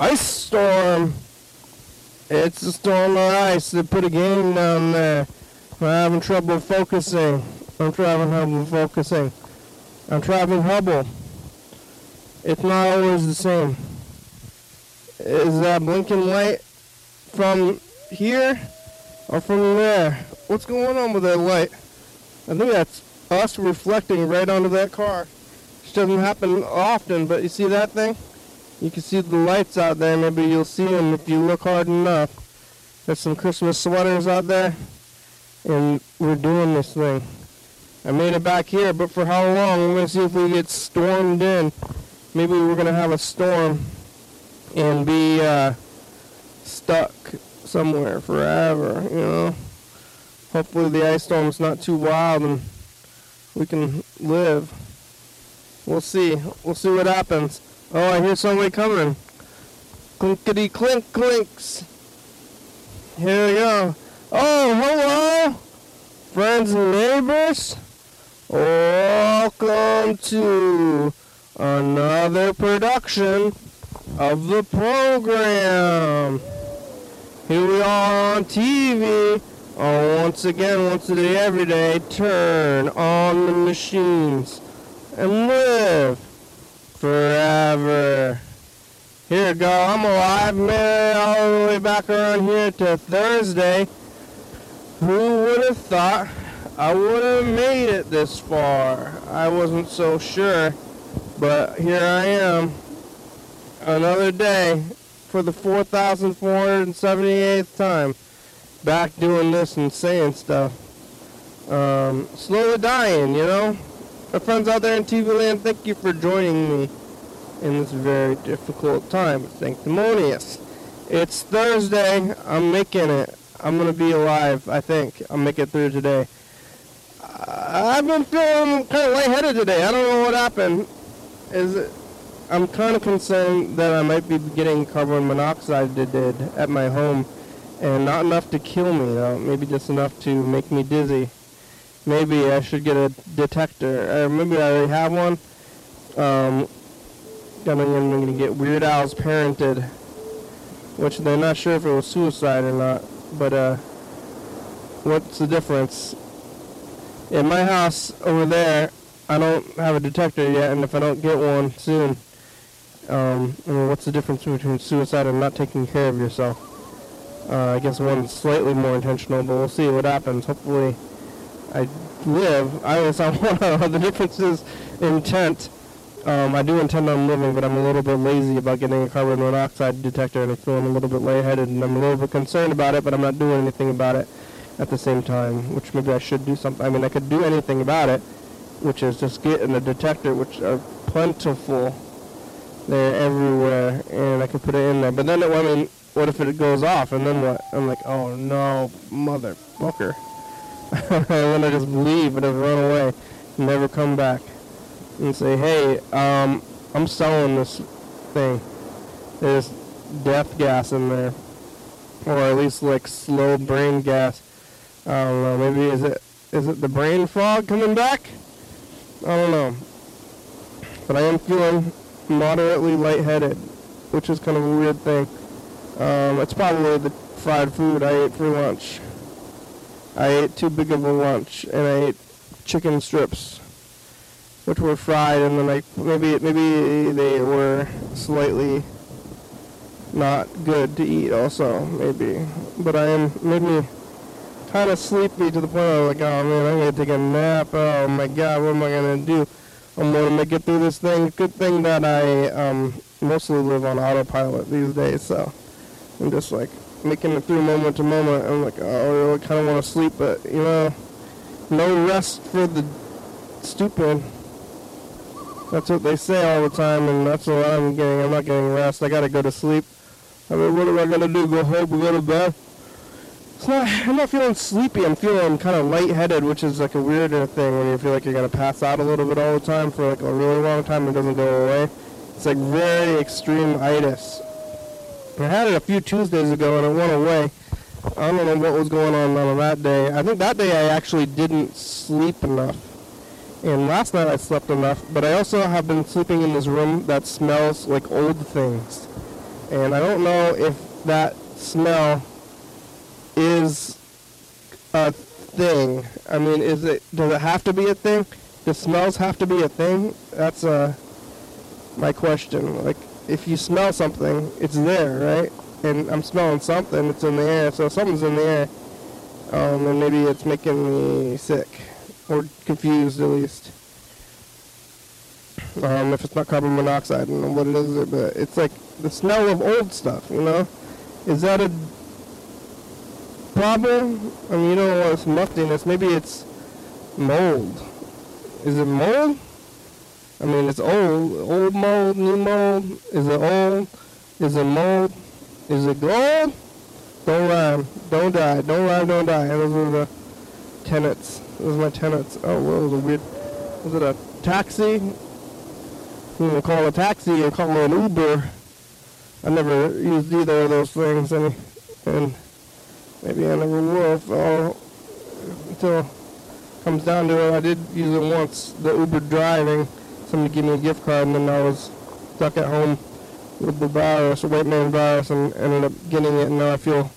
Ice storm! It's a storm of ice that put a game down there. I'm driving Hubble. It's not always the same. Is that blinking light from here or from there? What's going on with that light? I think that's us reflecting right onto that car. Which doesn't happen often, but you see that thing? You can see the lights out there. Maybe you'll see them if you look hard enough. There's some Christmas sweaters out there. And we're doing this thing. I made it back here, but for how long? We're going to see if we get stormed in. Maybe we're going to have a storm and be stuck somewhere forever, you know. Hopefully the ice storm's not too wild and we can live. We'll see. We'll see what happens. Oh, I hear somebody coming. Clinkety clink clinks. Here we go. Oh, hello, friends and neighbors. Welcome to another production of the program. Here we are on TV. Oh, once again, once a day, every day, turn on the machines and live forever. Here we go. I'm alive, man, all the way back around here to Thursday. Who would have thought I would have made it this far? I wasn't so sure, but here I am. Another day for the 4,478th time back doing this and saying stuff. Slowly dying, you know? My friends out there in TV land, thank you for joining me in this very difficult time. It's sanctimonious. It's Thursday. I'm making it. I'm going to be alive, I think. I'll make it through today. I've been feeling kind of lightheaded today. I don't know what happened. I'm kind of concerned that I might be getting carbon monoxide at my home. And not enough to kill me, though. Maybe just enough to make me dizzy. Maybe I should get a detector. Or maybe I already have one. I'm going to get Weird Al's Parented. Which they're not sure if it was suicide or not. But what's the difference? In my house over there, I don't have a detector yet, and if I don't get one soon, I mean, what's the difference between suicide and not taking care of yourself? I guess one's slightly more intentional, but we'll see what happens. Hopefully, I live. I guess I want to know the difference is intent. I do intend on living, but I'm a little bit lazy about getting a carbon monoxide detector, and I'm feeling a little bit lightheaded, and I'm a little bit concerned about it, but I'm not doing anything about it at the same time, which maybe I should do something. I mean, I could do anything about it, which is just getting a detector, which are plentiful. They're everywhere, and I could put it in there. But then, I mean, what if it goes off, and then what? I'm like, oh, no, motherfucker. And then I just leave and just run away and never come back. And say, hey, I'm selling this thing. There's death gas in there, or at least like slow brain gas. I don't know. Maybe is it the brain fog coming back? I don't know. But I am feeling moderately lightheaded, which is kind of a weird thing. It's probably the fried food I ate for lunch. I ate too big of a lunch, and I ate chicken strips, which were fried, and then maybe they were slightly not good to eat also, maybe. But made me kind of sleepy to the point I was like, oh man, I'm going to take a nap. Oh my god, what am I going to do? I'm going to make it through this thing. Good thing that I mostly live on autopilot these days, so I'm just like making it through moment to moment. I'm like, oh, I kind of want to sleep, but you know, no rest for the stupid. That's what they say all the time, and that's what I'm getting. I'm not getting rest. I gotta go to sleep. I mean, what am I gonna do? Go home and go to bed? I'm not feeling sleepy. I'm feeling kind of lightheaded, which is like a weirder thing when you feel like you're gonna pass out a little bit all the time for like a really long time and it doesn't go away. It's like very extreme itis. I had it a few Tuesdays ago and it went away. I don't know what was going on that day. I think that day I actually didn't sleep enough. And last night I slept enough, but I also have been sleeping in this room that smells like old things. And I don't know if that smell is a thing. I mean, is it? Does it have to be a thing? Do smells have to be a thing? That's my question. Like, if you smell something, it's there, right? And I'm smelling something. It's in the air, so something's in the air. And maybe it's making me sick or confused, at least. If it's not carbon monoxide, I don't know what it is, but it's like the smell of old stuff, you know? Is that a problem? I mean, you don't want mustiness. Maybe it's mold. Is it mold? I mean, it's old. Old mold, new mold. Is it old? Is it mold? Is it gold? Don't rhyme. Don't die. Don't rhyme, don't die. And those were the tenets. Those were my tenets. Oh, what was a weird... Was it a taxi? You can call a taxi or call an Uber. I never used either of those things, and maybe I never will. Until it comes down to it, I did use it once, the Uber driving. Somebody gave me a gift card, and then I was stuck at home with the virus, the white man virus, and ended up getting it, and now I feel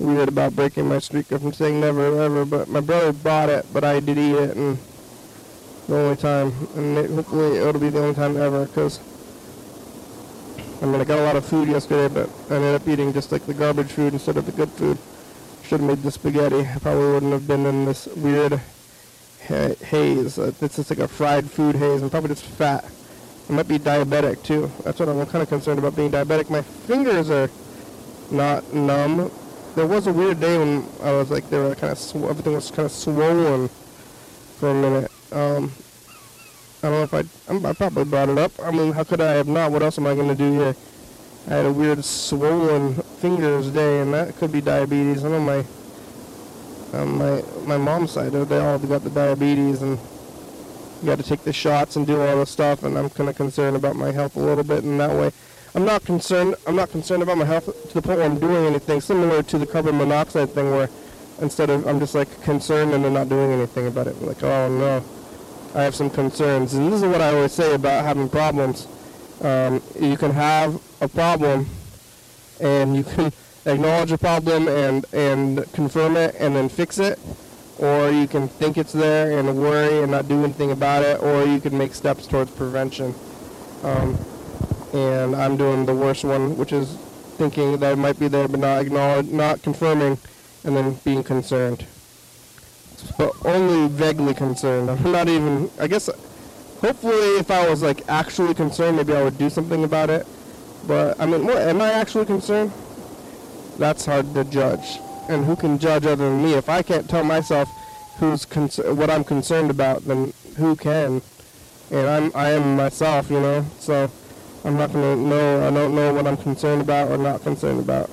weird about breaking my streak from saying never ever. But my brother bought it, but I did eat it, and the only time, and hopefully it'll be the only time ever, because I mean, I got a lot of food yesterday, but I ended up eating just like the garbage food instead of the good food. Should have made the spaghetti. I probably wouldn't have been in this weird haze. It's just like a fried food haze. I'm probably just fat. I might be diabetic too. That's what I'm kind of concerned about, being diabetic. My fingers are not numb. There was a weird day when I was like, they were kind of everything was kind of swollen for a minute. I don't know if I probably brought it up. I mean, how could I have not? What else am I going to do here? I had a weird swollen fingers day, and that could be diabetes. I know my mom's side, they all got the diabetes, and you got to take the shots and do all this stuff, and I'm kind of concerned about my health a little bit in that way. I'm not concerned about my health to the point where I'm doing anything, similar to the carbon monoxide thing, where instead of, I'm just like concerned and then not doing anything about it. Like, oh no, I have some concerns. And this is what I always say about having problems. You can have a problem, and you can acknowledge a problem and confirm it and then fix it. Or you can think it's there and worry and not do anything about it. Or you can make steps towards prevention. And I'm doing the worst one, which is thinking that it might be there but not confirming, and then being concerned. But only vaguely concerned. I'm not even, I guess, hopefully if I was like actually concerned, maybe I would do something about it. But I mean, what, am I actually concerned? That's hard to judge. And who can judge other than me? If I can't tell myself what I'm concerned about, then who can? And I am myself, you know? So I'm not gonna know, I don't know what I'm concerned about or not concerned about.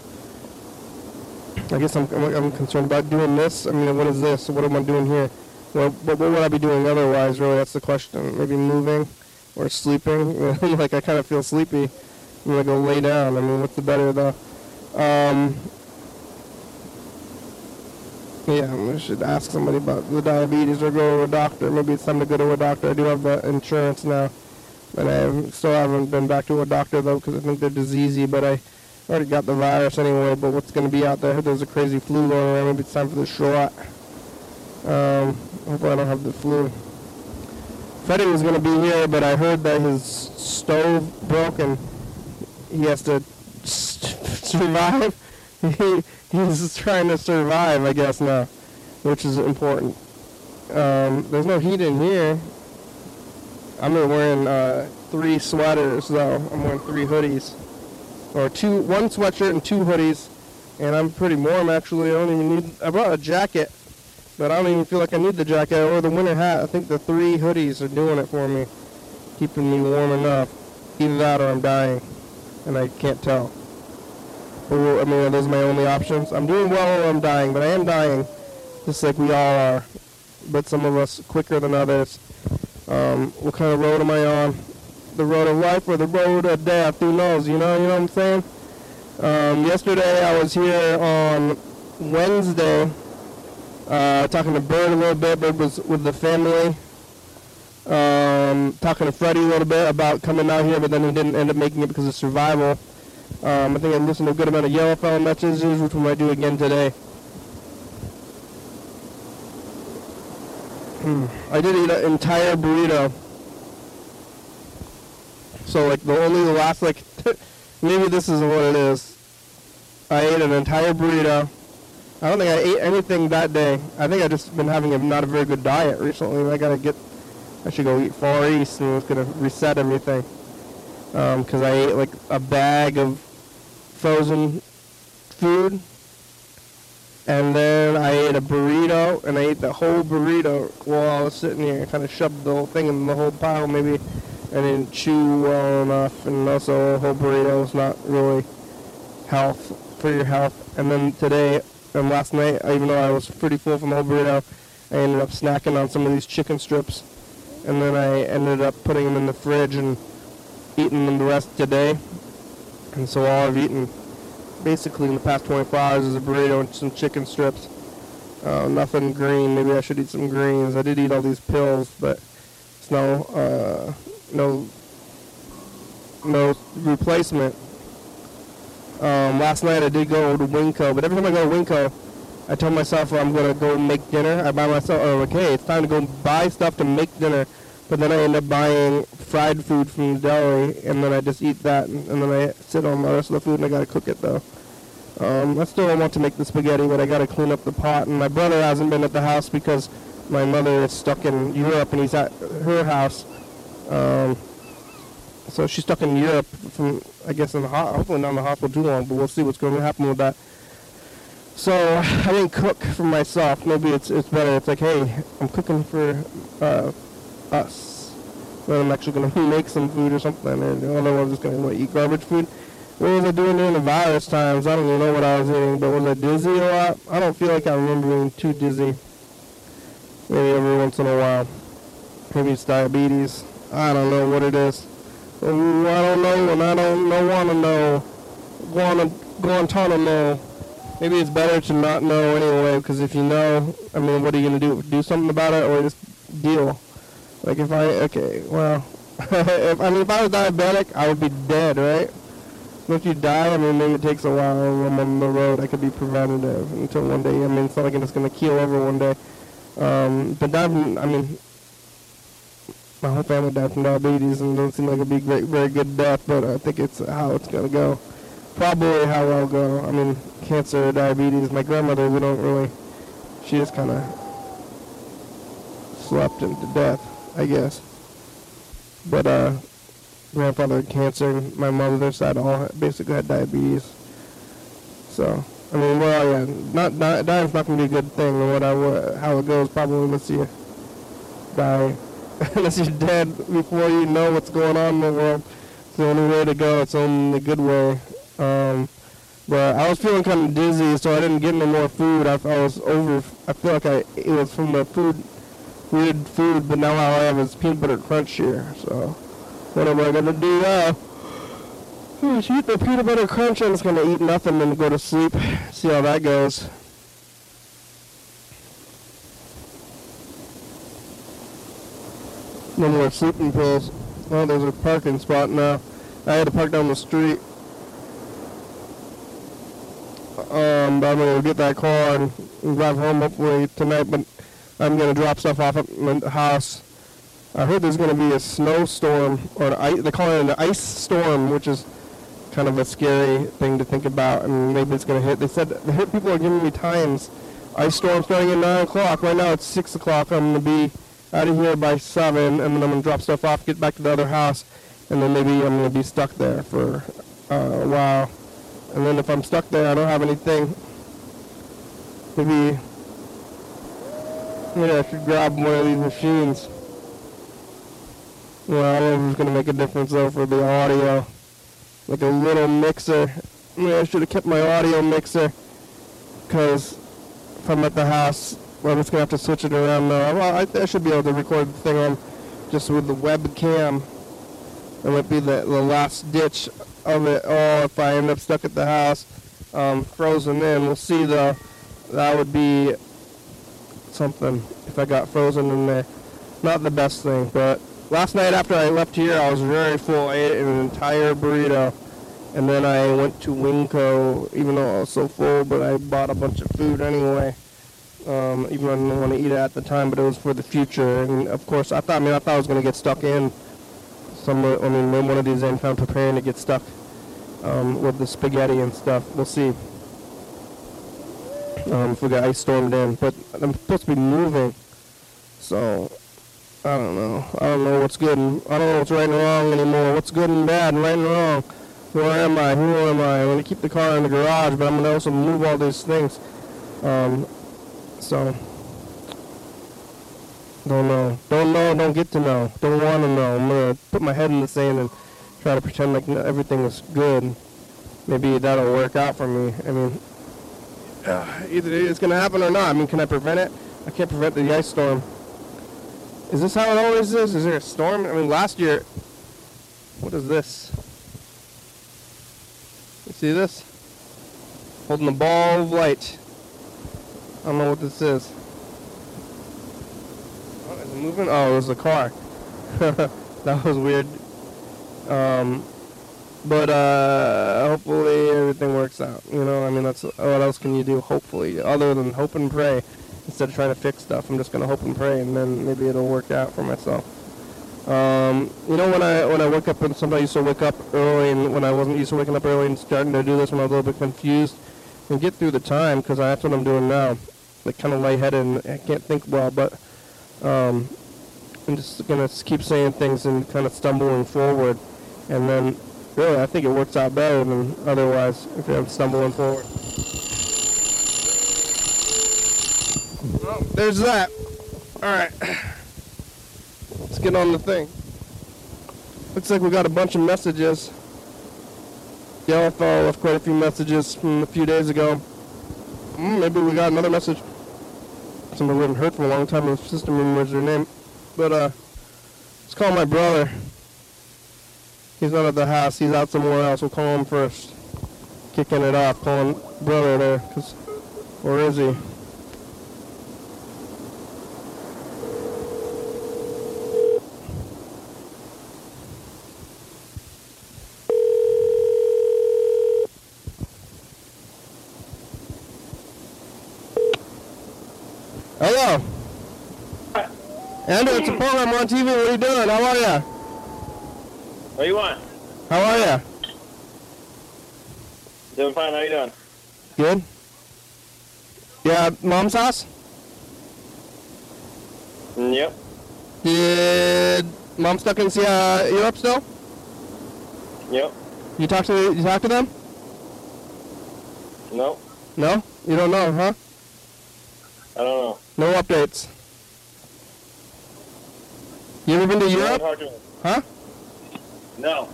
I guess I'm concerned about doing this. I mean, what is this? What am I doing here? Well, but what would I be doing otherwise, really? That's the question. Maybe moving or sleeping. Like, I kind of feel sleepy. I'm going to go lay down. I mean, what's the better, though? Yeah, I should ask somebody about the diabetes or go to a doctor. Maybe it's time to go to a doctor. I do have the insurance now. And I still haven't been back to a doctor, though, because I think they're diseasey, but I already got the virus anyway, but what's going to be out there? There's a crazy flu going around. Maybe it's time for the shot. Hopefully I don't have the flu. Freddie was going to be here, but I heard that his stove broke and he has to survive. He's trying to survive, I guess, now, which is important. There's no heat in here. I'm wearing 3 sweaters, though. I'm wearing 3 hoodies. Or one sweatshirt and 2 hoodies, and I'm pretty warm actually. I brought a jacket, but I don't even feel like I need the jacket or the winter hat. I think the 3 hoodies are doing it for me, keeping me warm enough. Either that or I'm dying, and I can't tell. Or, I mean, those are my only options. I'm doing well or I'm dying, but I am dying, just like we all are, but some of us quicker than others. What kind of road am I on? The road of life or the road of death, who knows, you know what I'm saying? Yesterday I was here on Wednesday, talking to Bird a little bit. Bird was with the family, talking to Freddie a little bit about coming out here, but then he didn't end up making it because of survival. I think I listened to a good amount of Yellowfell messages, which we might do again today. I did eat an entire burrito. So, like, the only last, like, maybe this is what it is. I ate an entire burrito. I don't think I ate anything that day. I think I've just been having not a very good diet recently. I should go eat Far East, and it's going to reset everything. Because I ate, like, a bag of frozen food. And then I ate a burrito, and I ate the whole burrito while I was sitting here. I kind of shoved the whole thing in the whole pile. Maybe I didn't chew well enough, and also a whole burrito is not really for your health. And then today and last night, even though I was pretty full from the whole burrito, I ended up snacking on some of these chicken strips. And then I ended up putting them in the fridge and eating them the rest today. And so all I've eaten basically in the past 24 hours is a burrito and some chicken strips. Nothing green. Maybe I should eat some greens. I did eat all these pills, but it's no replacement. Last night I did go to Winco, but every time I go to Winco, I tell myself I'm going to go make dinner. I buy myself, okay, it's time to go buy stuff to make dinner, but then I end up buying fried food from the deli, and then I just eat that, and then I sit on the rest of the food, and I got to cook it, though. I still don't want to make the spaghetti, but I got to clean up the pot, and my brother hasn't been at the house because my mother is stuck in Europe, and he's at her house. So she's stuck in Europe, hopefully not in the hospital too long, but we'll see what's going to happen with that. So I didn't cook for myself. Maybe it's better. It's like, hey, I'm cooking for us. Then I'm actually going to make some food or something. Or otherwise I'm just going to eat garbage food. What was I doing during the virus times? I don't even know what I was eating, but was I dizzy a lot? I don't feel like I remember being too dizzy. Maybe every once in a while. Maybe it's diabetes. I don't know what it is. I don't know, and I don't want to know. Guantanamo. Maybe it's better to not know anyway, because if you know, I mean, what are you going to do? Do something about it, or just deal? Like, if I was diabetic, I would be dead, right? If you die, I mean, maybe it takes a while. I'm on the road. I could be preventative until one day. I mean, it's not like I'm just going to keel over one day. But that, I mean, my whole family died from diabetes, and it doesn't seem like it'd be very good death, but I think it's how it's going to go. Probably how I'll go. I mean, cancer, diabetes. My grandmother, she just kind of slept into death, I guess. But grandfather had cancer. My mother's side all basically had diabetes. So, I mean, dying's not going to be a good thing. How it goes, probably unless you die, unless you're dead before you know what's going on in the world. It's the only way to go. It's the only good way. But I was feeling kind of dizzy, so I didn't get any more food. I feel like it was from the weird food, but now all I have is peanut butter crunch here. So what am I gonna do now? I should eat the peanut butter crunch. I'm just gonna eat nothing and go to sleep. See how that goes. No more sleeping pills. Oh, there's a parking spot now. I had to park down the street. I'm going to get that car and drive home hopefully tonight, but I'm going to drop stuff off at the house. I heard there's going to be a snowstorm, they call it an ice storm, which is kind of a scary thing to think about, and maybe it's going to hit. They said people are giving me times. Ice storm starting at 9 o'clock. Right now it's 6 o'clock. I'm going to be out of here by 7, and then I'm going to drop stuff off, get back to the other house, and then maybe I'm going to be stuck there for a while. And then if I'm stuck there, I don't have anything. Maybe, I should grab one of these machines. Well, I don't know if it's going to make a difference, though, for the audio. Like a little mixer. I should have kept my audio mixer. Because if I'm at the house, I'm just going to have to switch it around now. Well, I should be able to record the thing on just with the webcam. It might be the last ditch of it all if I end up stuck at the house, frozen in. We'll see, though. That would be something if I got frozen in there. Not the best thing, but last night after I left here, I was very full. I ate an entire burrito, And then I went to Winco, even though I was so full, but I bought a bunch of food anyway. Even though I didn't want to eat it at the time, but it was for the future. And of course, I thought I was going to get stuck in. In one of these days, I'm preparing to get stuck with the spaghetti and stuff. We'll see. If we got ice stormed in, but I'm supposed to be moving, so I don't know. I don't know what's good. And I don't know what's right and wrong anymore. What's good and bad, and right and wrong. Where am I? Who am I? I'm gonna keep the car in the garage, but I'm gonna also move all these things. So don't know. Don't know. Don't get to know. Don't want to know. I'm gonna put my head in the sand and try to pretend like everything is good. Maybe that'll work out for me. I mean. Either it's going to happen or not. I mean, can I prevent it? I can't prevent the ice storm. Is this how it always is? Is there a storm? I mean, last year... What is this? You see this? Holding a ball of light. I don't know what this is. Oh, is it moving? Oh, it was a car. That was weird. But hopefully everything works out, you know, I mean, that's what else can you do, hopefully, other than hope and pray. Instead of trying to fix stuff, I'm just going to hope and pray, and then maybe it'll work out for myself. You know, when I wake up, and somebody used to wake up early, and when I wasn't used to waking up early and starting to do this, when I was a little bit confused, and get through the time, because that's what I'm doing now, like, kind of lightheaded, and I can't think well, but I'm just going to keep saying things and kind of stumbling forward, and then... Really, I think it works out better than otherwise if I'm stumbling forward. Well, there's that. Alright. Let's get on the thing. Looks like we got a bunch of messages. Yeah, I left quite a few messages from a few days ago. Maybe we got another message. Somebody we haven't heard for a long time. My sister remembers her name. But, let's call my brother. He's not at the house. He's out somewhere else. We'll call him first. Kicking it off. Calling brother there. Cause, or is he? Hello. Hi. Andrew, it's a program. We're on TV. What are you doing? How are ya? What do you want? How are ya? Doing fine. How you doing? Good. Yeah, mom's house? Yep. Did mom stuck in Europe still? Yep. You talk to them? No. No? You don't know, huh? I don't know. No updates. You ever been to Europe? Huh? No.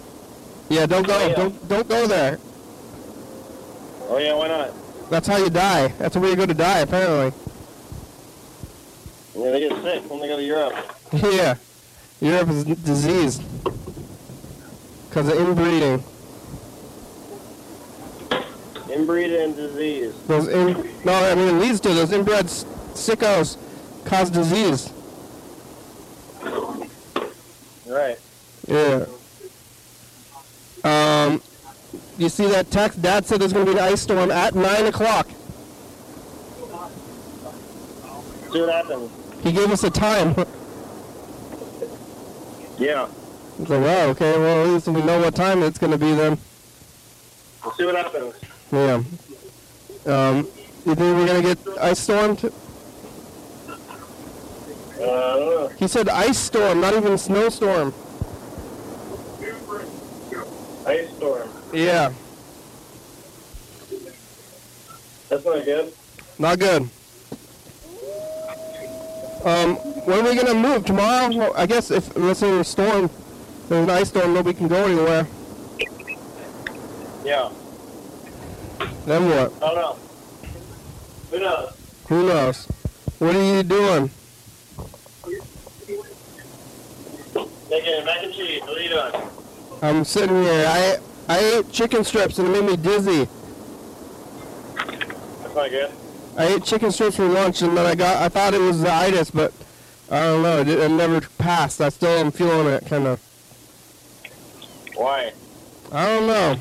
Yeah, don't go. Oh, yeah. Don't go there. Oh yeah, why not? That's how you die. That's where you go to die, apparently. Yeah, they get sick when they go to Europe. Yeah, Europe is diseased because of inbreeding. Inbreeding and disease. It leads to those inbred sickos cause disease. Right. Yeah. You see that text? Dad said there's going to be an ice storm at 9 o'clock. See what happens. He gave us a time. Yeah. It's like, wow, okay, well, at least we know what time it's going to be then. We'll see what happens. Yeah. You think we're going to get ice stormed? He said ice storm, not even snowstorm. Ice storm. Yeah. That's not good. Not good. When are we gonna move tomorrow? Well, I guess let's say there's an ice storm, nobody can go anywhere. Yeah. Then what? I don't know. Who knows? Who knows? What are you doing? Making mac and cheese. What are you doing? I'm sitting here. I ate chicken strips and it made me dizzy. That's not good. I ate chicken strips for lunch and then I thought it was the itis, but I don't know. It never passed. I still am feeling it, kind of. Why? I don't know.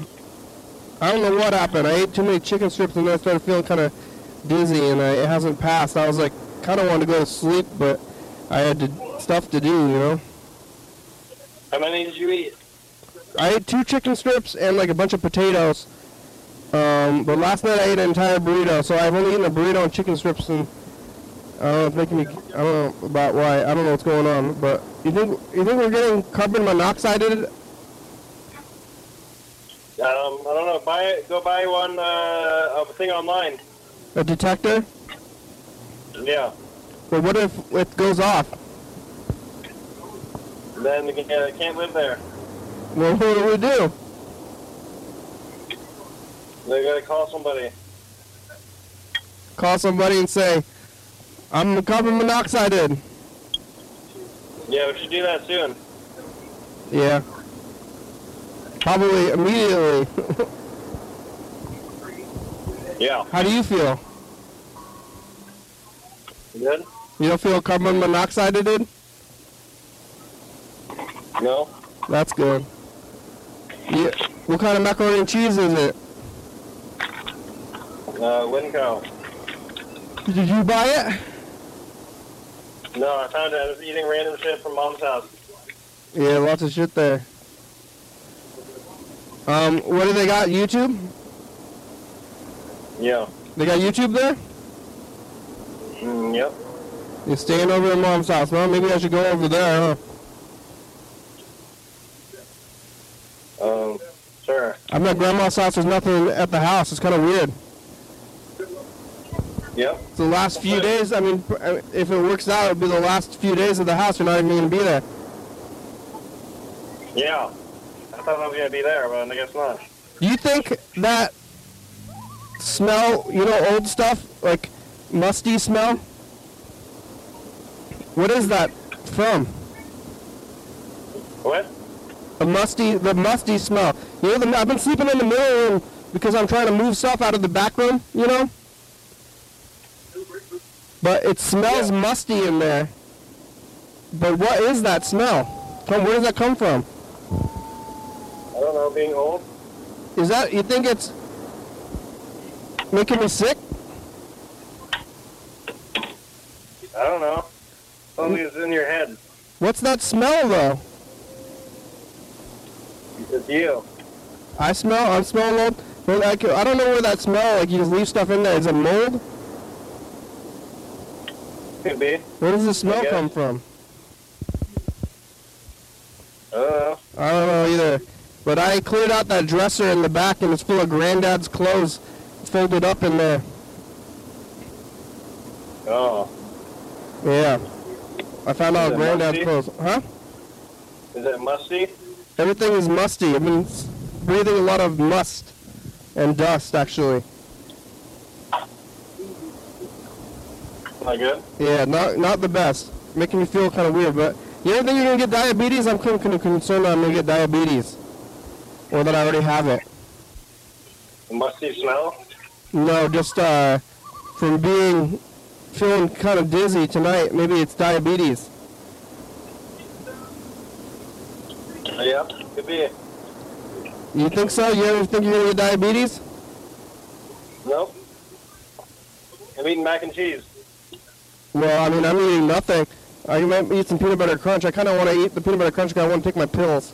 I don't know what happened. I ate too many chicken strips and then I started feeling kind of dizzy, and it hasn't passed. I was like, kind of wanted to go to sleep, but I had stuff to do, you know. How many did you eat? I ate 2 chicken strips and like a bunch of potatoes. But last night I ate an entire burrito, so I've only eaten a burrito and chicken strips, and I don't know, it's making me, I don't know about why, I don't know what's going on, but you think we're getting carbon monoxide? I don't know, go buy one, a thing online. A detector? Yeah. But what if it goes off? Then we can't live there. Well, what do we do? They gotta call somebody. Call somebody and say, I'm carbon monoxided. Yeah, we should do that soon. Yeah. Probably immediately. Yeah. How do you feel? Good. You don't feel carbon monoxided? No. That's good. Yeah. What kind of macaroni and cheese is it? Winco. Did you buy it? No, I found it. I was eating random shit from Mom's house. Yeah, lots of shit there. What do they got? YouTube? Yeah. They got YouTube there? Yep. You're staying over at Mom's house. Well, maybe I should go over there, huh? Sure. I'm at Grandma's house. There's nothing at the house. It's kind of weird. Yep. It's the last few days. I mean, if it works out, it'll be the last few days of the house. You're not even going to be there. Yeah. I thought I was going to be there, but I guess not. You think that smell, you know, old stuff, like musty smell? What is that from? What? The musty smell. You know, I've been sleeping in the middle room because I'm trying to move stuff out of the back room, you know? But it smells musty in there. But what is that smell? Where does that come from? I don't know, being old. Is that, you think it's making me sick? I don't know. Only it's in your head. What's that smell, though? It's you. I'm smelling old. I don't know where that smell, like you just leave stuff in there. Is it mold? Could be. Where does the smell come from? I don't know either. But I cleared out that dresser in the back and it's full of Granddad's clothes folded up in there. Oh. Yeah. I found out Granddad's clothes. Huh? Is it musty? Everything is musty. I've been breathing a lot of must and dust, actually. Not good? Yeah, not the best. Making me feel kind of weird, but you don't think you're going to get diabetes? I'm kind of concerned I'm going to get diabetes. Or that I already have it. Musty smell? No, just from feeling kind of dizzy tonight. Maybe it's diabetes. Yeah, could be. You think so? You ever think you're going to get diabetes? No. I'm eating mac and cheese. Well, I mean, I'm eating nothing. I might eat some peanut butter crunch. I kind of want to eat the peanut butter crunch because I want to take my pills.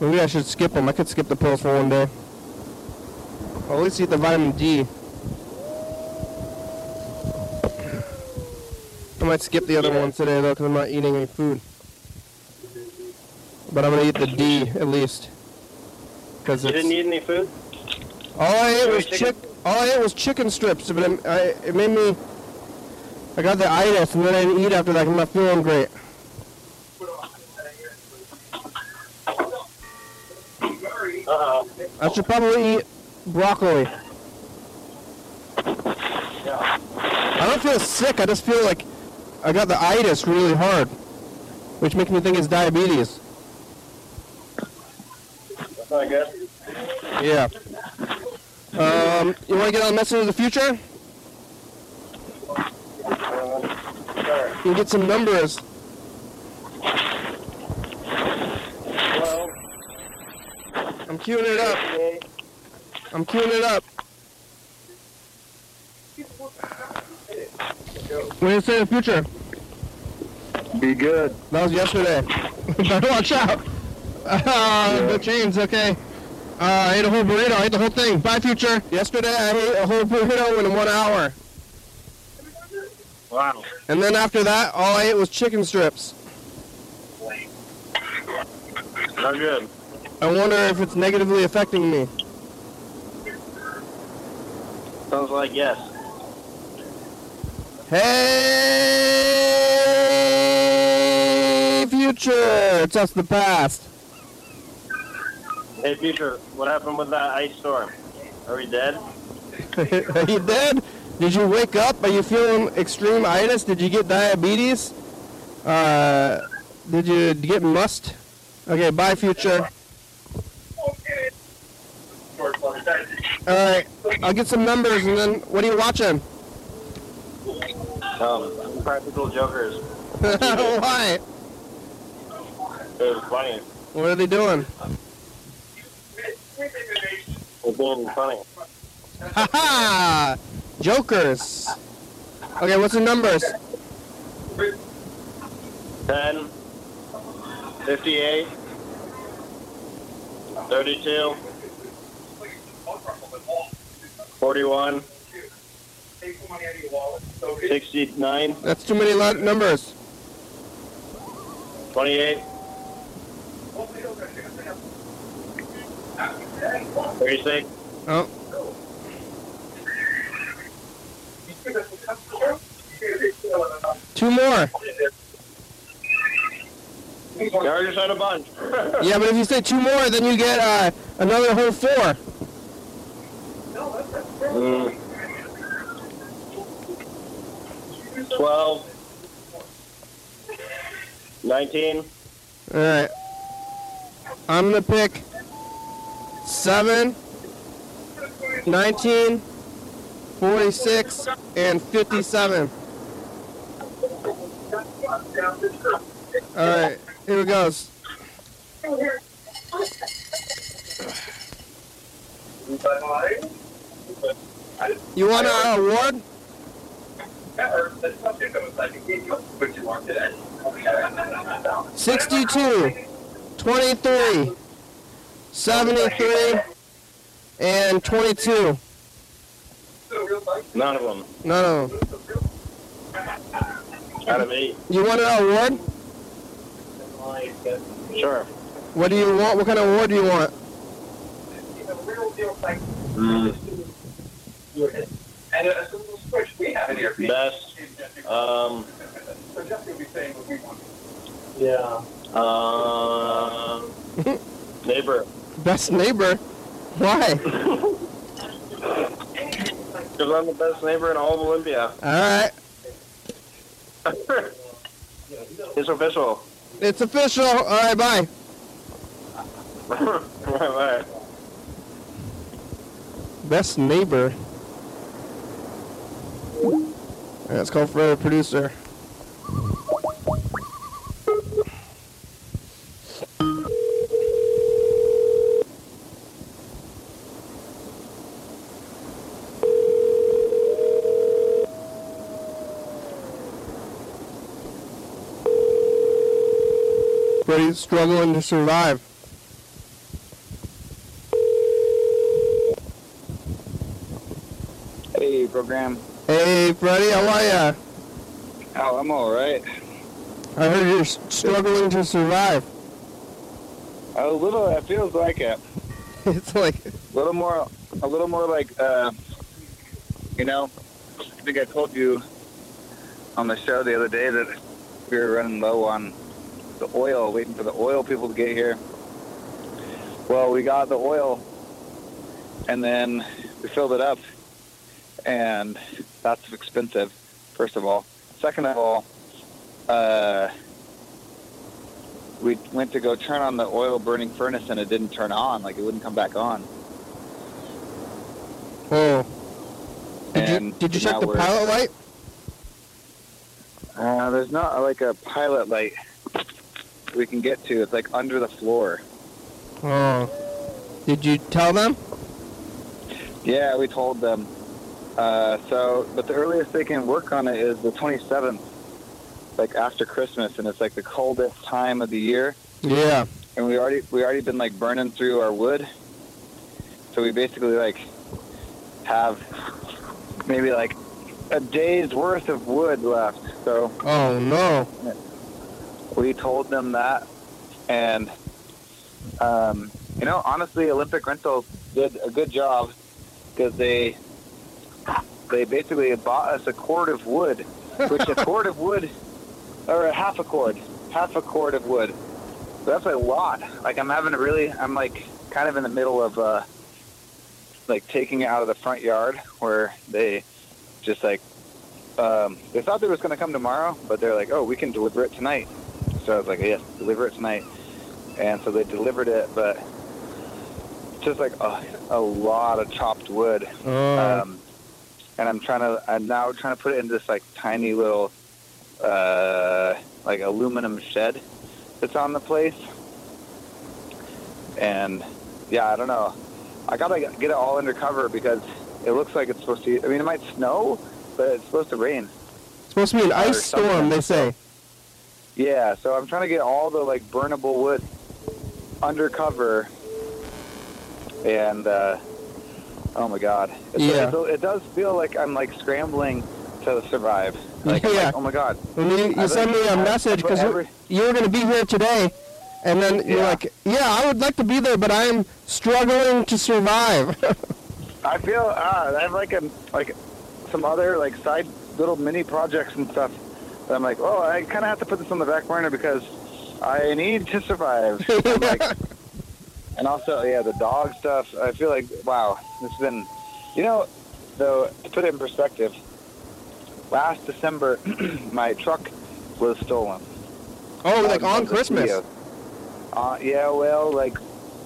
Maybe I should skip them. I could skip the pills for one day. I'll at least eat the vitamin D. I might skip the other ones today, though, because I'm not eating any food. But I'm going to eat the D, at least. You didn't eat any food? All I ate was chicken strips, but it made me... I got the itis, and then I didn't eat after that. I'm not feeling great. Uh-oh. I should probably eat broccoli. Yeah. I don't feel sick. I just feel like I got the itis really hard, which makes me think it's diabetes. That's not good. Yeah. You want to get on the message of the future? Sure. You can get some numbers. Hello. I'm queuing it up. I'm queuing it up. What do you say in the future? Be good. That was yesterday. Better watch out. The chains, okay. I ate a whole burrito. I ate the whole thing. Bye, future. Yesterday, I ate a whole burrito in 1 hour. Wow. And then after that, all I ate was chicken strips. Not good. I wonder if it's negatively affecting me. Sounds like yes. Hey, future! It's us, the past. Hey, future, what happened with that ice storm? Are we dead? Are you dead? Did you wake up? Are you feeling extreme itis? Did you get diabetes? Did you get must? Okay, bye, future. Okay. Alright, I'll get some numbers and then what are you watching? Practical Jokers. Why? It was funny. What are they doing? They're being funny. Haha! Jokers! Okay, what's the numbers? 10. 58. 32. 41. 69. That's too many numbers. 28. 36. Oh. 2 more. You already said a bunch. Yeah, but if you say 2 more, then you get another whole 4. Mm. 12. 19. All right. I'm going to pick 7, 19, 46, and 57. All right. Here it goes. You want an award? $62, 23, 73, and 22. None of them. None of them. Out of 8. You want an award? Sure. What do you want? What kind of award do you want? Best. Yeah. Neighbor. Best neighbor? Why? Because I'm the best neighbor in all of Olympia. Alright. It's official. It's official. Alright, bye. Bye. Best neighbor. Let's call for a producer. Pretty struggling to survive. Hey, program. Hey, Freddy, how are ya? Oh, I'm all right. I heard you're struggling to survive. A little, it feels like it. It's like a little more like, you know, I think I told you on the show the other day that we were running low on the oil, waiting for the oil people to get here. Well, we got the oil, and then we filled it up. And that's expensive, first of all. Second of all, we went to go turn on the oil burning furnace and it didn't turn on, like it wouldn't come back on. Oh. Did you check the pilot light? There's not like a pilot light we can get to. It's like under the floor. Oh. Did you tell them? Yeah, we told them. But the earliest they can work on it is the 27th, like after Christmas, and it's like the coldest time of the year. Yeah. And we already been like burning through our wood, so we basically like have maybe like a day's worth of wood left. So. Oh no. We told them that, and you know, honestly, Olympic Rentals did a good job because they basically bought us a cord of wood, which a cord of wood, or half a cord of wood. So that's a lot. Like I'm like kind of in the middle of like taking it out of the front yard where they just like they thought they was going to come tomorrow, but they're like, oh, we can deliver it tonight. So I was like, yes, deliver it tonight. And so they delivered it, but just like a lot of chopped wood. Oh. And I'm now trying to put it in this like tiny little like aluminum shed that's on the place. And yeah, I don't know. I gotta get it all under cover because it looks like it's supposed to. I mean, it might snow, but it's supposed to rain. It's supposed to be an ice storm, they say. Yeah, so I'm trying to get all the like burnable wood under cover, and oh my god, it does feel like I'm like scrambling to survive. Like, yeah. Like, oh my god. And you send me a message because you were going to be here today, and then you're like, yeah, I would like to be there, but I am struggling to survive. I feel I have like some other like side little mini projects and stuff. I'm like, oh, I kind of have to put this on the back burner because I need to survive. And also, yeah, the dog stuff. I feel like, wow, this has been, you know, though, to put it in perspective, last December, my truck was stolen. Oh, like on Christmas? Yeah, well, like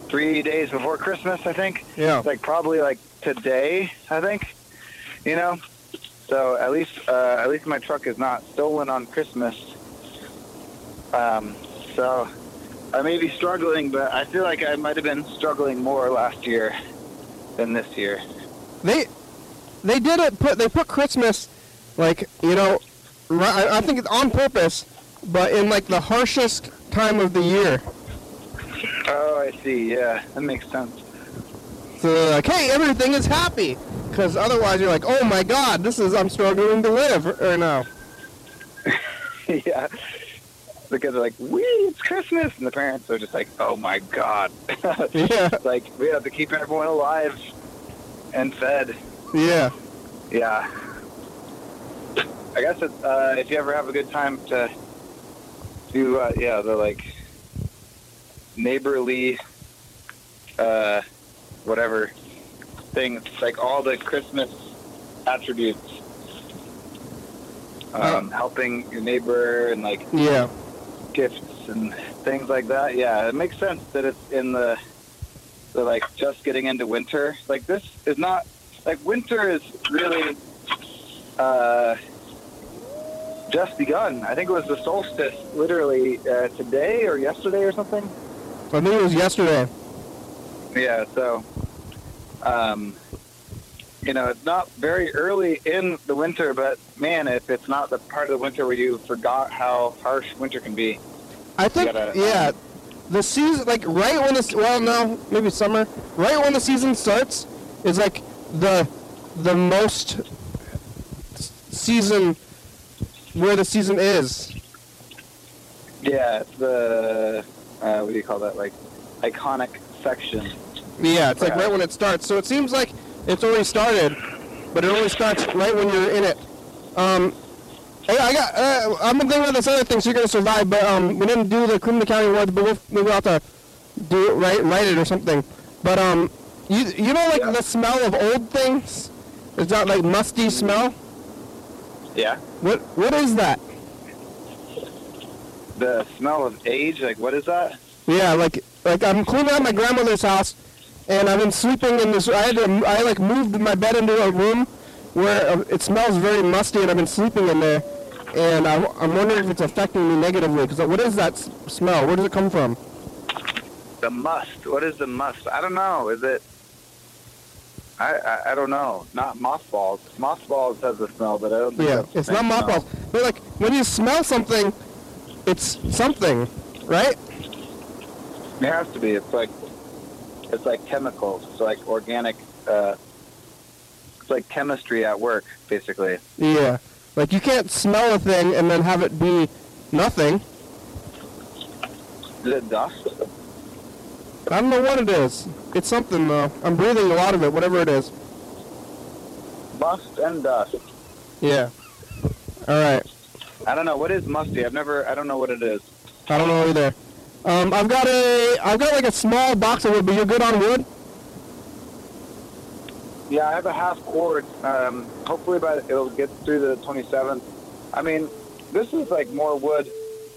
3 days before Christmas, I think. Yeah. Like probably like today, I think, you know? So at least my truck is not stolen on Christmas. So I may be struggling, but I feel like I might have been struggling more last year than this year. They did it. They put Christmas, like, you know, I think it's on purpose, but in like the harshest time of the year. Oh, I see. Yeah, that makes sense. So they're like, hey, everything is happy. Because otherwise you're like, oh my god, I'm struggling to live right now. Yeah. Because they're like, wee, it's Christmas. And the parents are just like, oh my god. Yeah. Like, we have to keep everyone alive and fed. Yeah. Yeah. I guess it's, if you ever have a good time to do, the, like, neighborly, whatever things, like all the Christmas attributes, helping your neighbor and like gifts and things like that. Yeah, it makes sense that it's in the like just getting into winter. Like this is not like winter is really just begun. I think it was the solstice, literally today or yesterday or something. I think it was yesterday. Yeah. So. You know, it's not very early in the winter, but man, if it's not the part of the winter where you forgot how harsh winter can be, I think the season, like right when it's maybe summer, right when the season starts, is like the most season where the season is. Yeah, it's the what do you call that? Like iconic section. Yeah, it's like right when it starts. So it seems like it's already started, but it only starts right when you're in it. I've been thinking about this other thing, so you're going to survive, but we didn't do the Clinton County Awards, but we'll have to do it, write it or something. But you know, like the smell of old things? It's not like musty smell? Yeah. What is that? The smell of age? Like, what is that? Yeah, like I'm cleaning out my grandmother's house, and I've been sleeping in this, I like moved my bed into a room where it smells very musty, and I've been sleeping in there, and I'm wondering if it's affecting me negatively, because what is that smell? Where does it come from? The must. What is the must? I don't know. Is it, I don't know. Not mothballs. Mothballs has a smell, but I don't think it's not mothballs. But like when you smell something, it's something, right? It has to be. It's like chemicals. It's like organic. It's like chemistry at work, basically. Yeah. Like you can't smell a thing and then have it be nothing. Is it dust? I don't know what it is. It's something, though. I'm breathing a lot of it, whatever it is. Must and dust. Yeah. All right. I don't know. What is musty? I don't know what it is. I don't know either. I've got like a small box of wood, but you're good on wood? Yeah, I have a half quart. Hopefully it'll get through the 27th. I mean, this is like more wood.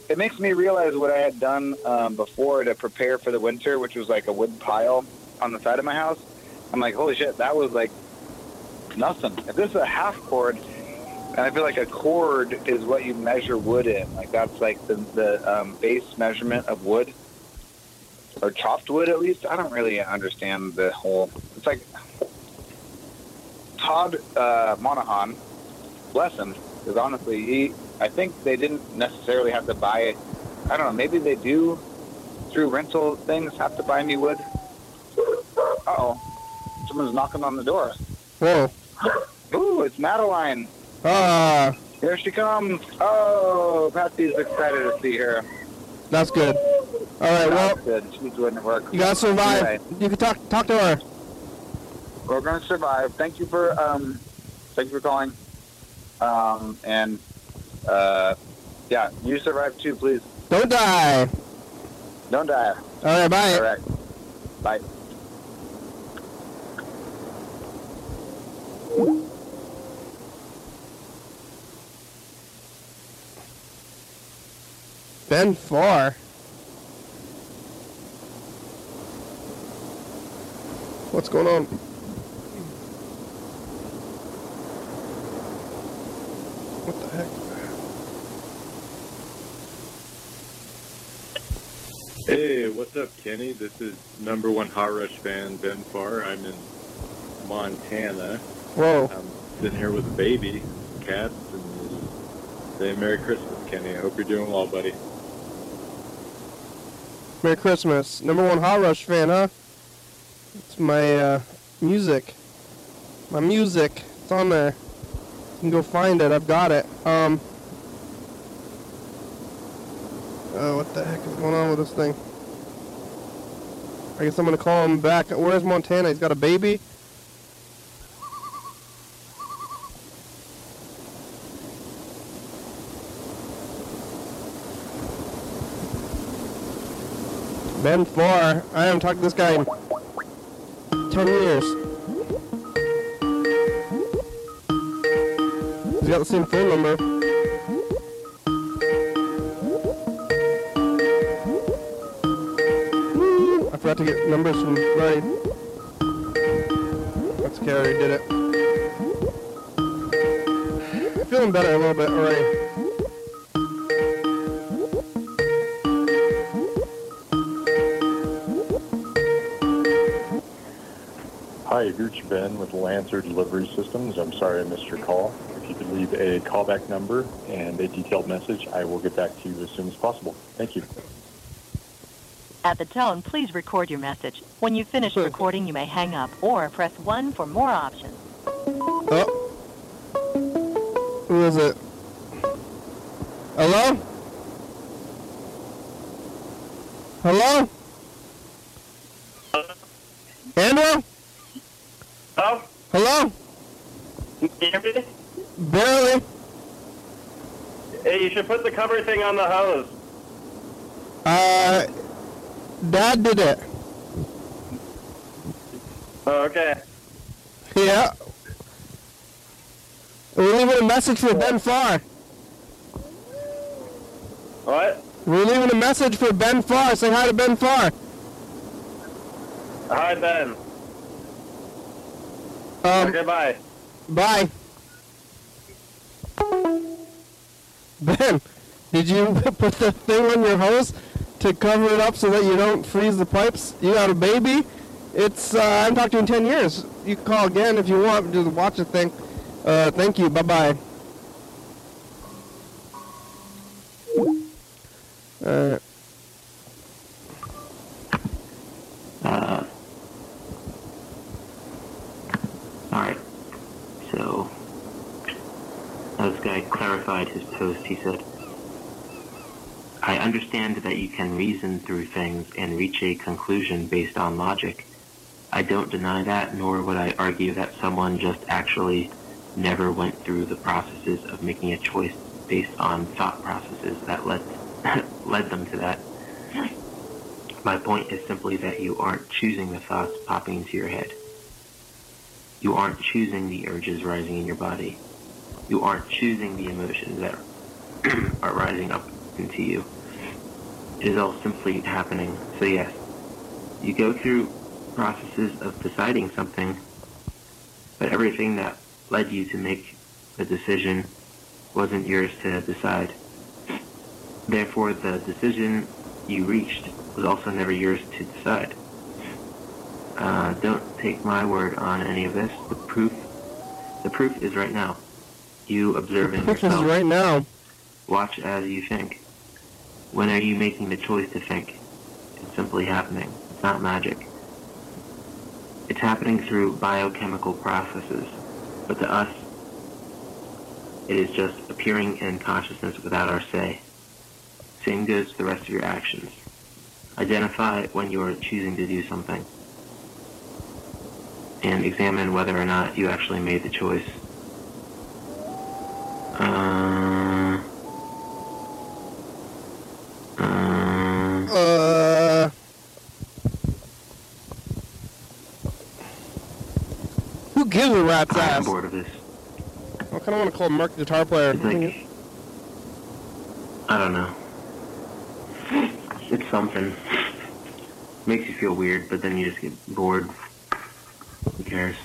It makes me realize what I had done before to prepare for the winter, which was like a wood pile on the side of my house. I'm like, holy shit, that was like nothing. If this is a half cord, and I feel like a cord is what you measure wood in. Like that's like the base measurement of wood, or chopped wood at least. I don't really understand the whole. It's like Todd Monahan, bless him, because honestly I think they didn't necessarily have to buy it. I don't know. Maybe they do, through rental things, have to buy me wood. Uh-oh. Someone's knocking on the door. Whoa. Ooh, it's Madeline. Here she comes. Oh, Patsy's excited to see her. That's good. All right, good. She's doing the work. You got to survive. Anyway. You can talk to her. We're going to survive. Thank you for calling. And... yeah, you survive too, please. Don't die. Don't die. All right, bye. All right, bye. Ben Farr. What's going on? What the heck? Hey, what's up, Kenny? This is #1 Hot Rush fan, Ben Farr. I'm in Montana. Whoa. I'm sitting here with a baby, cats, and say Merry Christmas, Kenny. I hope you're doing well, buddy. Merry Christmas. #1 Hot Rush fan, huh? It's my music. My music. It's on there. You can go find it. I've got it. Oh, what the heck is going on with this thing? I guess I'm going to call him back. Where's Montana? He's got a baby? Ben Farr. I haven't talked to this guy in 10 years. He's got the same phone number. I forgot to get numbers from Larry. That's Gary did it. Feeling better a little bit already. Hi, Gooch Ben with Lancer Delivery Systems. I'm sorry I missed your call. If you could leave a callback number and a detailed message, I will get back to you as soon as possible. Thank you. At the tone, please record your message. When you finish recording, you may hang up or press 1 for more options. Oh. Who is it? Hello? Hello? Andrew? Hello? Hello? You hear me? Barely. Hey, you should put the cover thing on the hose. Dad did it. Oh, okay. Yeah. We're leaving a message for Ben Farr. What? We're leaving a message for Ben Farr. Say hi to Ben Farr. Hi, Ben. Okay, bye. Bye. Ben, did you put the thing on your hose to cover it up so that you don't freeze the pipes? You got a baby? I haven't talked to you in 10 years. you can call again if you want. Just watch the thing. Thank you. Bye-bye. Alright. So, this guy clarified his post. He said, I understand that you can reason through things and reach a conclusion based on logic. I don't deny that, nor would I argue that someone just actually never went through the processes of making a choice based on thought processes that led them to that. My point is simply that you aren't choosing the thoughts popping into your head. You aren't choosing the urges rising in your body. You aren't choosing the emotions that are rising up into you. It is all simply happening. So yes, you go through processes of deciding something, but everything that led you to make the decision wasn't yours to decide. Therefore, the decision you reached was also never yours to decide. Don't take my word on any of this. The proof is right now. You observing yourself. The proof is right now. Watch as you think. When are you making the choice to think? It's simply happening. It's not magic. It's happening through biochemical processes, but to us, it is just appearing in consciousness without our say. Same goes for the rest of your actions. Identify when you are choosing to do something, and examine whether or not you actually made the choice. I'm bored of this. I kind of want to call Mark the guitar player. Like, I don't know. It's something. Makes you feel weird, but then you just get bored. Who cares?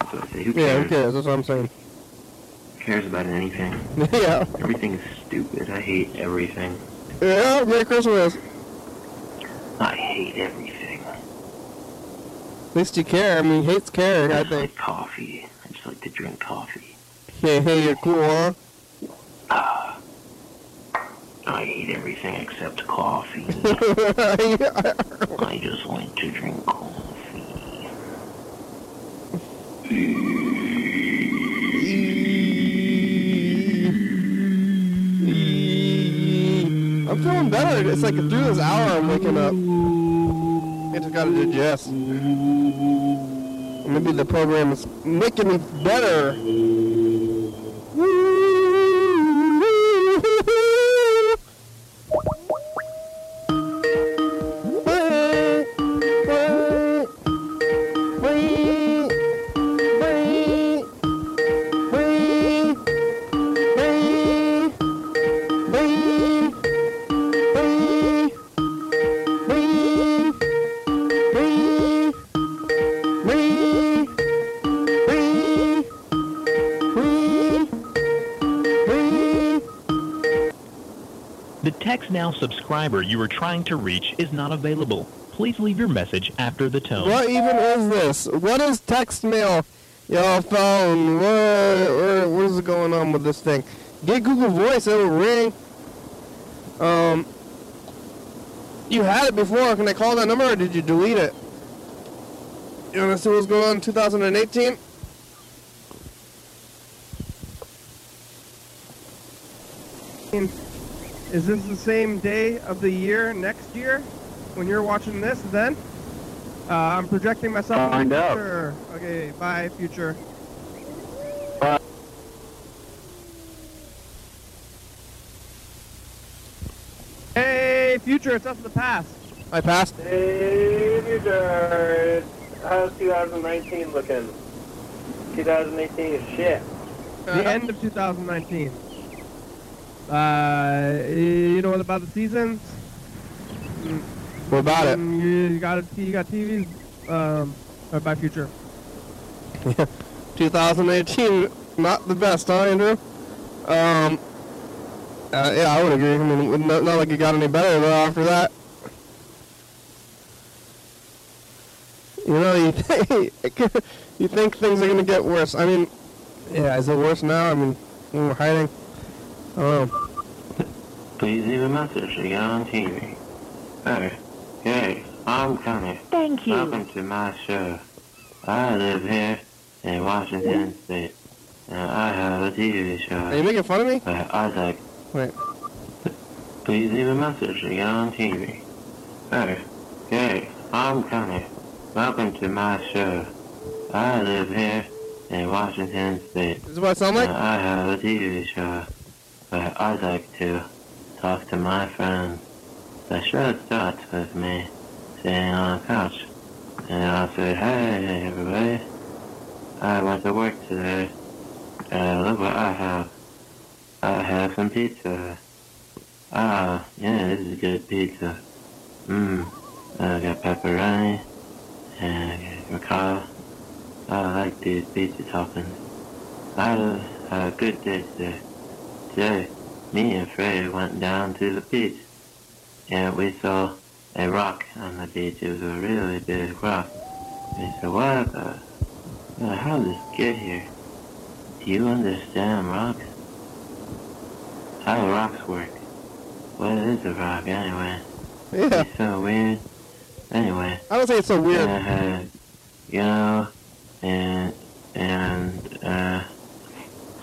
That's what I say. Who cares? Yeah, who cares? That's what I'm saying. Who cares about anything? Yeah. Everything is stupid. I hate everything. Yeah, Merry Christmas. I hate everything. At least you care. I mean, hates care, I think. Like coffee. I just like to drink coffee. Hey, hey, you're cool, huh? I hate everything except coffee. I just like to drink coffee. I'm feeling better. It's like through this hour I'm waking up. I just gotta digest. Maybe the program is making me better. Now subscriber you are trying to reach is not available. Please leave your message after the tone. What even is this? What is text mail? Your phone? What is going on with this thing? Get Google Voice, it'll ring. You had it before. Can I call that number or did you delete it? You want to see what's going on in 2018? Is this the same day of the year next year when you're watching this then? I'm projecting myself in the future. Okay, bye, future. Bye. Hey, future, it's us in the past. I passed. Hey, future. How's 2019 looking? 2018 is shit. The end of 2019. You know what about the seasons? What about it? You got TVs. By future. 2018, not the best, huh, Andrew? Yeah, I would agree. I mean, not like it got any better though after that. You know, you think things are going to get worse. I mean, yeah, is it worse now? I mean, when we're hiding? I don't know. Please leave a message to get on TV. Hey, hey, I'm Connie. Thank you. Welcome to my show. I live here in Washington State, and I have a TV show. Are you making fun of me? Isaac. Wait. Please leave a message to get on TV. Hey, hey, I'm Connie. Welcome to my show. I live here in Washington State. This is what it sounds like? I have a TV show where I like to talk to my friends. The show starts with me sitting on a couch. And I'll say, hey everybody, I went to work today. Look what I have. I have some pizza. Ah, yeah, this is good pizza. Mmm. I got pepperoni. And ricotta. I like these pizza toppings. I had a good day today. Today, me and Fred went down to the beach, and we saw a rock on the beach. It was a really big rock. We said, what about it? How did this get here? Do you understand rocks? How do rocks work? What is a rock anyway? Yeah. It's so weird. Anyway, I don't think it's so weird. You know, and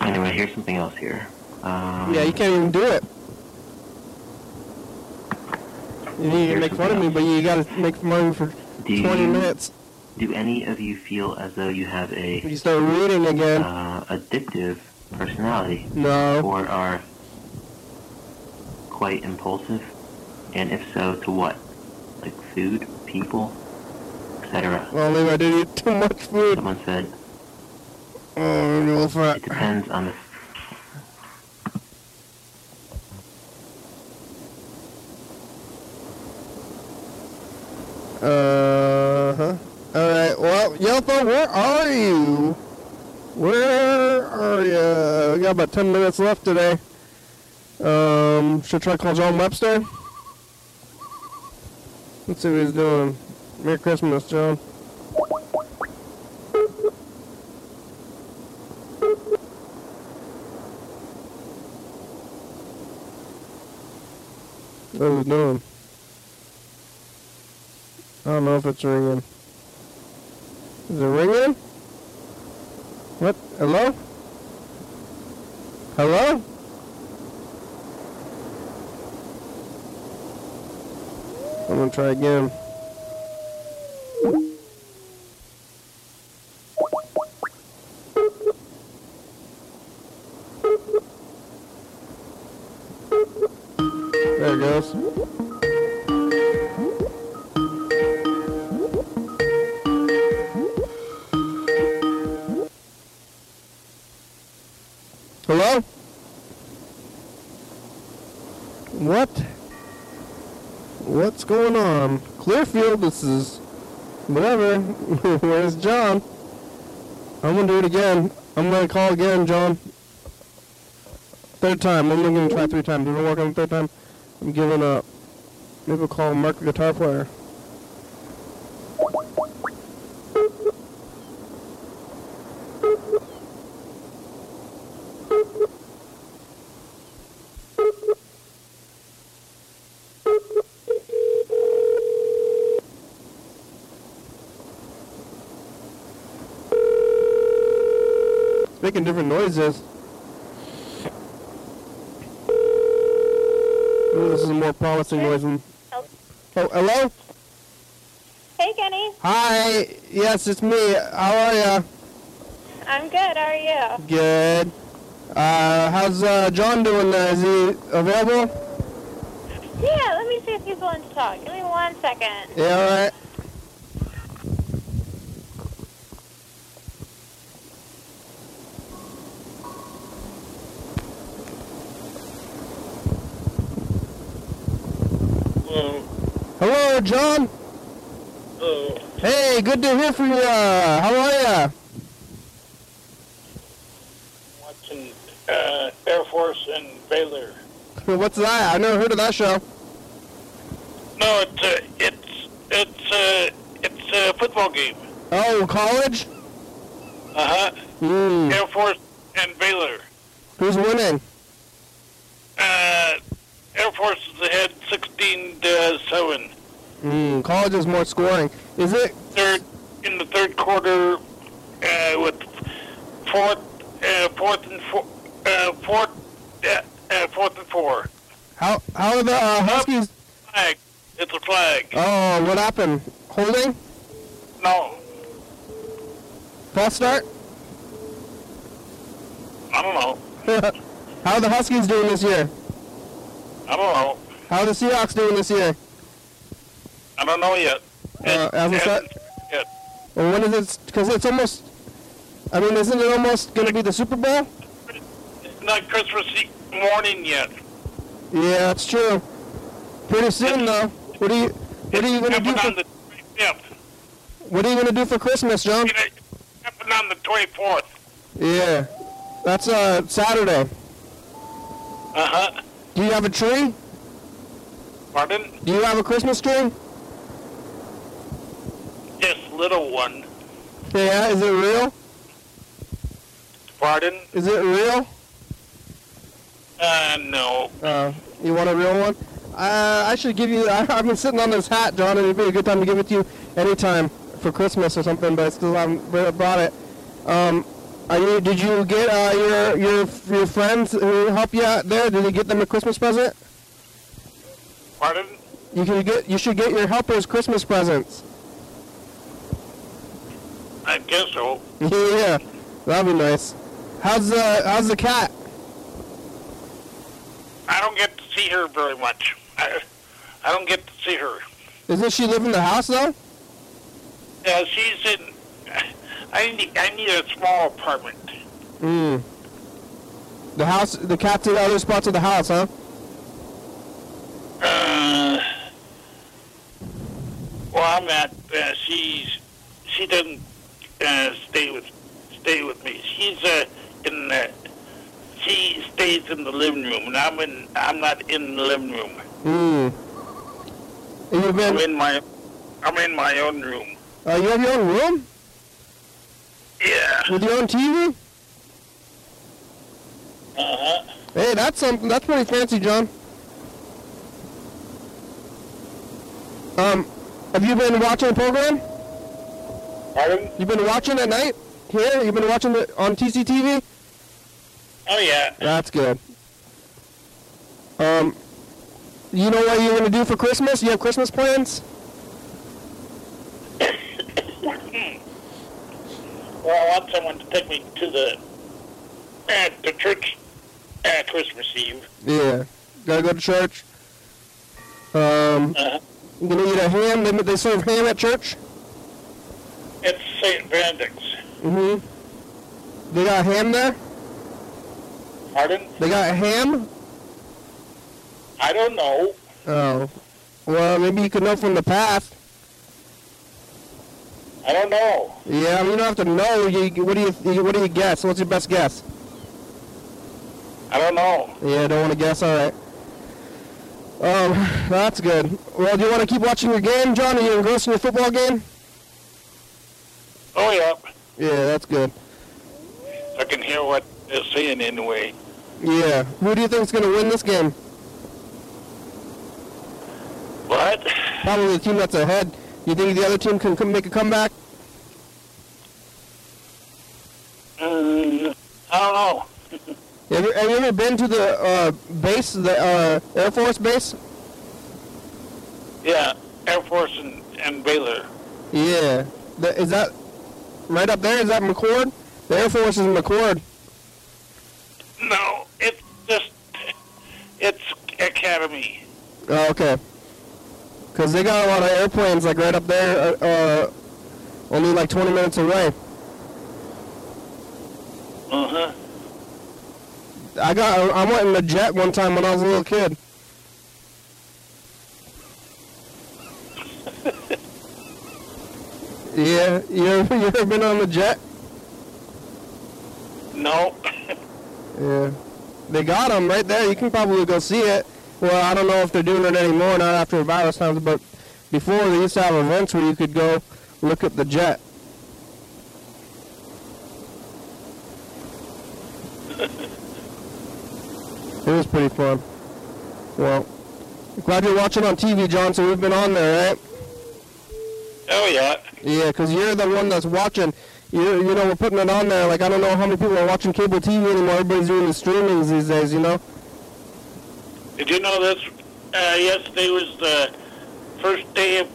anyway, here's something else here. Yeah, you can't even do it. You need to make fun of me, but you gotta make fun of me for 20 minutes. Do any of you feel as though you have a you start reading again addictive personality? No. Or are quite impulsive? And if so, to what? Like food, people, etc. Well, maybe I did eat too much food. Someone said, "Oh, real fat." It depends on the. All right. Well, Yelpa, where are you? Where are you? We got about 10 minutes left today. Should I try to call John Webster? Let's see what he's doing. Merry Christmas, John. What is he doing? I don't know if it's ringing. Is it ringing? What? Hello? Hello? I'm gonna try again. There it goes. Hello? What? What's going on? Clearfield, this is whatever. Where's John? I'm gonna do it again. I'm gonna call again, John. Third time. I'm gonna try 3 times. If it don't work on the 3rd time, I'm giving up. Maybe we'll call Mark the guitar player. Making different noises. Ooh, this is a more promising noise than... Oh, hello? Hey, Kenny. Hi. Yes, it's me. How are ya? I'm good. How are you? Good. How's John doing there? Is he available? Yeah, let me see if he's willing to talk. Give me 1 second. Yeah, all right. Hello, John. Hello. Hey, good to hear from you. How are you? Watching Air Force and Baylor. What's that? I never heard of that show. No, it's a football game. Oh, college? Air Force and Baylor. Who's winning? Air Force is ahead 16-7. College is more scoring. Is it? In the third quarter, with fourth and four. How are the Huskies? Flag. It's a flag. Oh, what happened? Holding? No. False start? I don't know. How are the Huskies doing this year? I don't know. How are the Seahawks doing this year? I don't know yet. Yet. Well, when is it? Because it's almost. I mean, isn't it almost going to be the Super Bowl? It's not Christmas morning yet. Yeah, that's true. Pretty soon, though. What are you going to do for? What are you going to do for Christmas, John? Happened on the 24th. Yeah, that's Saturday. Do you have a tree? Pardon? Do you have a Christmas tree? Yes, little one. Yeah, is it real? Pardon? Is it real? No. You want a real one? I should give you, I've been sitting on this hat, John, and it'd be a good time to give it to you anytime for Christmas or something, but I still haven't brought it. Did you get your friends who help you out there, did you get them a Christmas present? Pardon? You should get your helpers Christmas presents. I guess so. Yeah, that'd be nice. How's the cat? I don't get to see her very much. I don't get to see her. Doesn't she live in the house though? Yeah, she's in. I need a small apartment. The house. The cat's in other spots of the house, huh? Well, I'm at. She doesn't stay with me. She's in the. She stays in the living room, and I'm not in the living room. I'm in my own room. You have your own room? Yeah. With your own TV? Hey, that's something. That's pretty fancy, John. Have you been watching the program? Pardon? You've been watching at night here. You've been watching it on TCTV. Oh yeah. That's good. You know what you're gonna do for Christmas? You have Christmas plans? Well, I want someone to take me to the church at Christmas Eve. Yeah, gotta go to church. You gonna eat a ham? They serve ham at church. It's St. Benedict's. They got ham there. Pardon? They got a ham? I don't know. Oh. Well, maybe you could know from the past. I don't know. Yeah, you don't have to know. What do you guess? What's your best guess? I don't know. Yeah, don't want to guess? All right. That's good. Well, do you want to keep watching your game, John? Are you engrossed in your football game? Oh, yeah. Yeah, that's good. I can hear what they're saying anyway. Yeah. Who do you think's going to win this game? What? Probably the team that's ahead. You think the other team can make a comeback? I don't know. Have you ever been to the base, the Air Force base? Yeah, Air Force and Baylor. Yeah. Is that right up there? Is that McCord? The Air Force is McCord. No, it's Academy. Oh, okay. Because they got a lot of airplanes, like, right up there, only, like, 20 minutes away. I went in a jet one time when I was a little kid. Yeah, you ever been on a jet? No. Yeah, they got them right there. You can probably go see it. Well, I don't know if they're doing it anymore, not after virus times, but before they used to have events where you could go Look at the jet. It was pretty fun. Well, glad you're watching on TV, John, so we've been on there, right? Oh, yeah. Yeah, because you're the one that's watching. You know, we're putting it on there. Like, I don't know how many people are watching cable TV anymore. Everybody's doing the streamings these days, you know? Did you know this? Yesterday was the first day of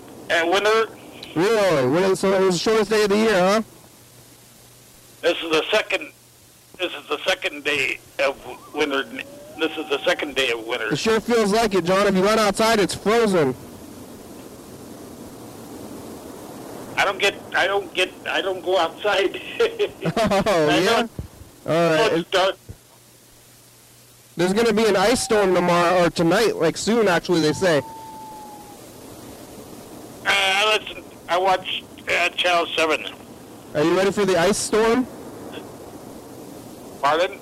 winter. Really? So it was the shortest day of the year, huh? This is the second day of winter. This is the second day of winter. It sure feels like it, John. If you run outside, it's frozen. I don't go outside. Oh, yeah? All right. It's dark. There's going to be an ice storm tomorrow, or tonight, like soon, actually, they say. I watch Channel 7. Are you ready for the ice storm? Pardon?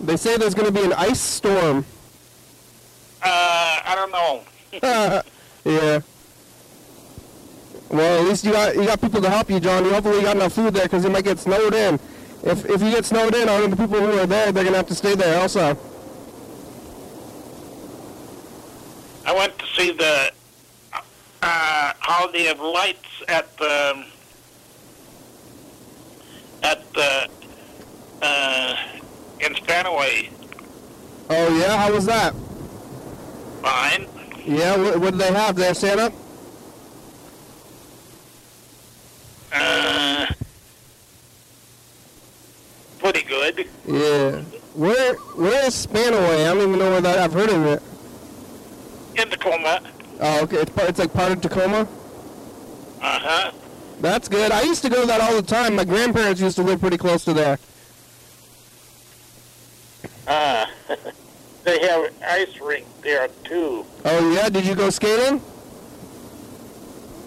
They say there's going to be an ice storm. I don't know. Yeah. Well, at least you got people to help you, John. Hopefully you got enough food there, because you might get snowed in. If you get snowed in, all the people who are there, they're going to have to stay there also. I went to see the Holiday of Lights at the in Spanaway. Oh yeah, how was that? Fine. Yeah, what did they have there, Santa? Pretty good. Yeah. Where is Spanaway? I don't even know where that. I've heard of it. In Tacoma. Oh, okay. It's like part of Tacoma? Uh-huh. That's good. I used to go to that all the time. My grandparents used to live pretty close to there. They have an ice rink there, too. Oh, yeah? Did you go skating?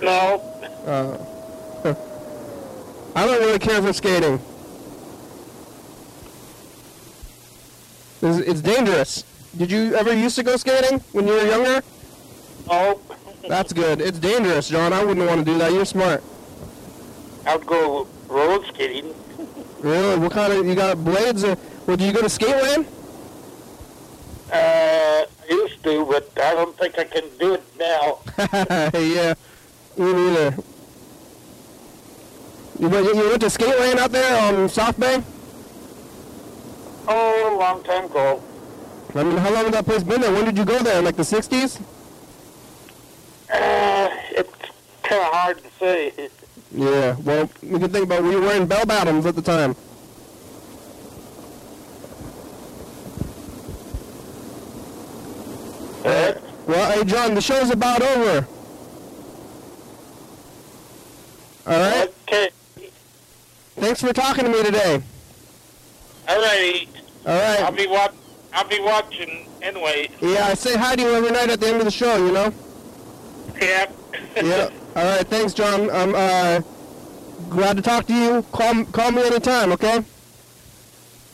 No. I don't really care for skating. It's dangerous. Did you ever used to go skating when you were younger? Oh. That's good. It's dangerous, John. I wouldn't want to do that. You're smart. I would go roller skating. Really? What kind of, you got blades? Or, well, do you go to Skateland? I used to, but I don't think I can do it now. Yeah. Me neither. You went to Skateland out there on South Bay? Oh, a long time ago. I mean, how long has that place been there? When did you go there? Like the 60s? It's kind of hard to say. Yeah, well, we can think about we were wearing bell bottoms at the time. Well, hey, John, the show's about over. All right? Okay. Thanks for talking to me today. All righty. All right. I'll be watching anyway. Yeah, I say hi to you every night at the end of the show, you know? Yep. Yep. All right, thanks, John. I'm glad to talk to you. Call me anytime, okay?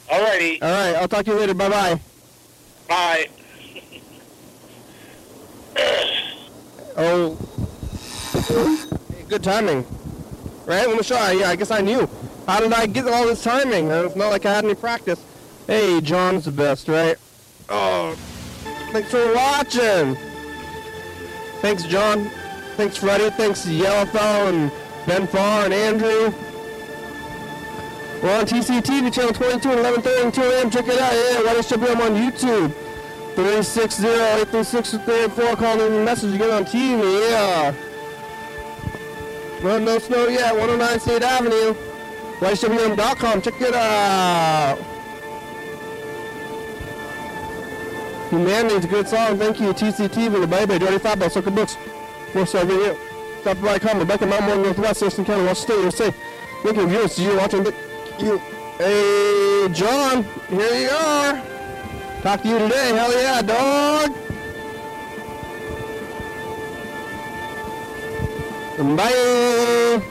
All righty. All right, I'll talk to you later. Bye-bye. Bye. Oh. Hey, good timing. Right? Let me show you. Yeah, I guess I knew. How did I get all this timing? It's not like I had any practice. Hey, John's the best, right? Oh, thanks for watching. Thanks, John. Thanks, Freddie. Thanks, Yellowfell and Ben Farr and Andrew. We're on TCTV channel 22 and 11:30 and 2 a.m. Check it out. Yeah, why don't you be on YouTube? 360-836-384. Call me a message. You get on TV. Yeah. Well, no snow yet. 109 State Avenue. YSWM.com. Check it out. Humanity's a good song. Thank you, TCTV, the baby, Dirty Fabo, Sucker Books. What's up with you? Stop by, come, Rebecca, Mount Morgan, Northwest, Houston County, Washington State, USA. Lincoln, viewers, you watching you. Hey, John, here you are. Talk to you today. Hell yeah, dog. Bye.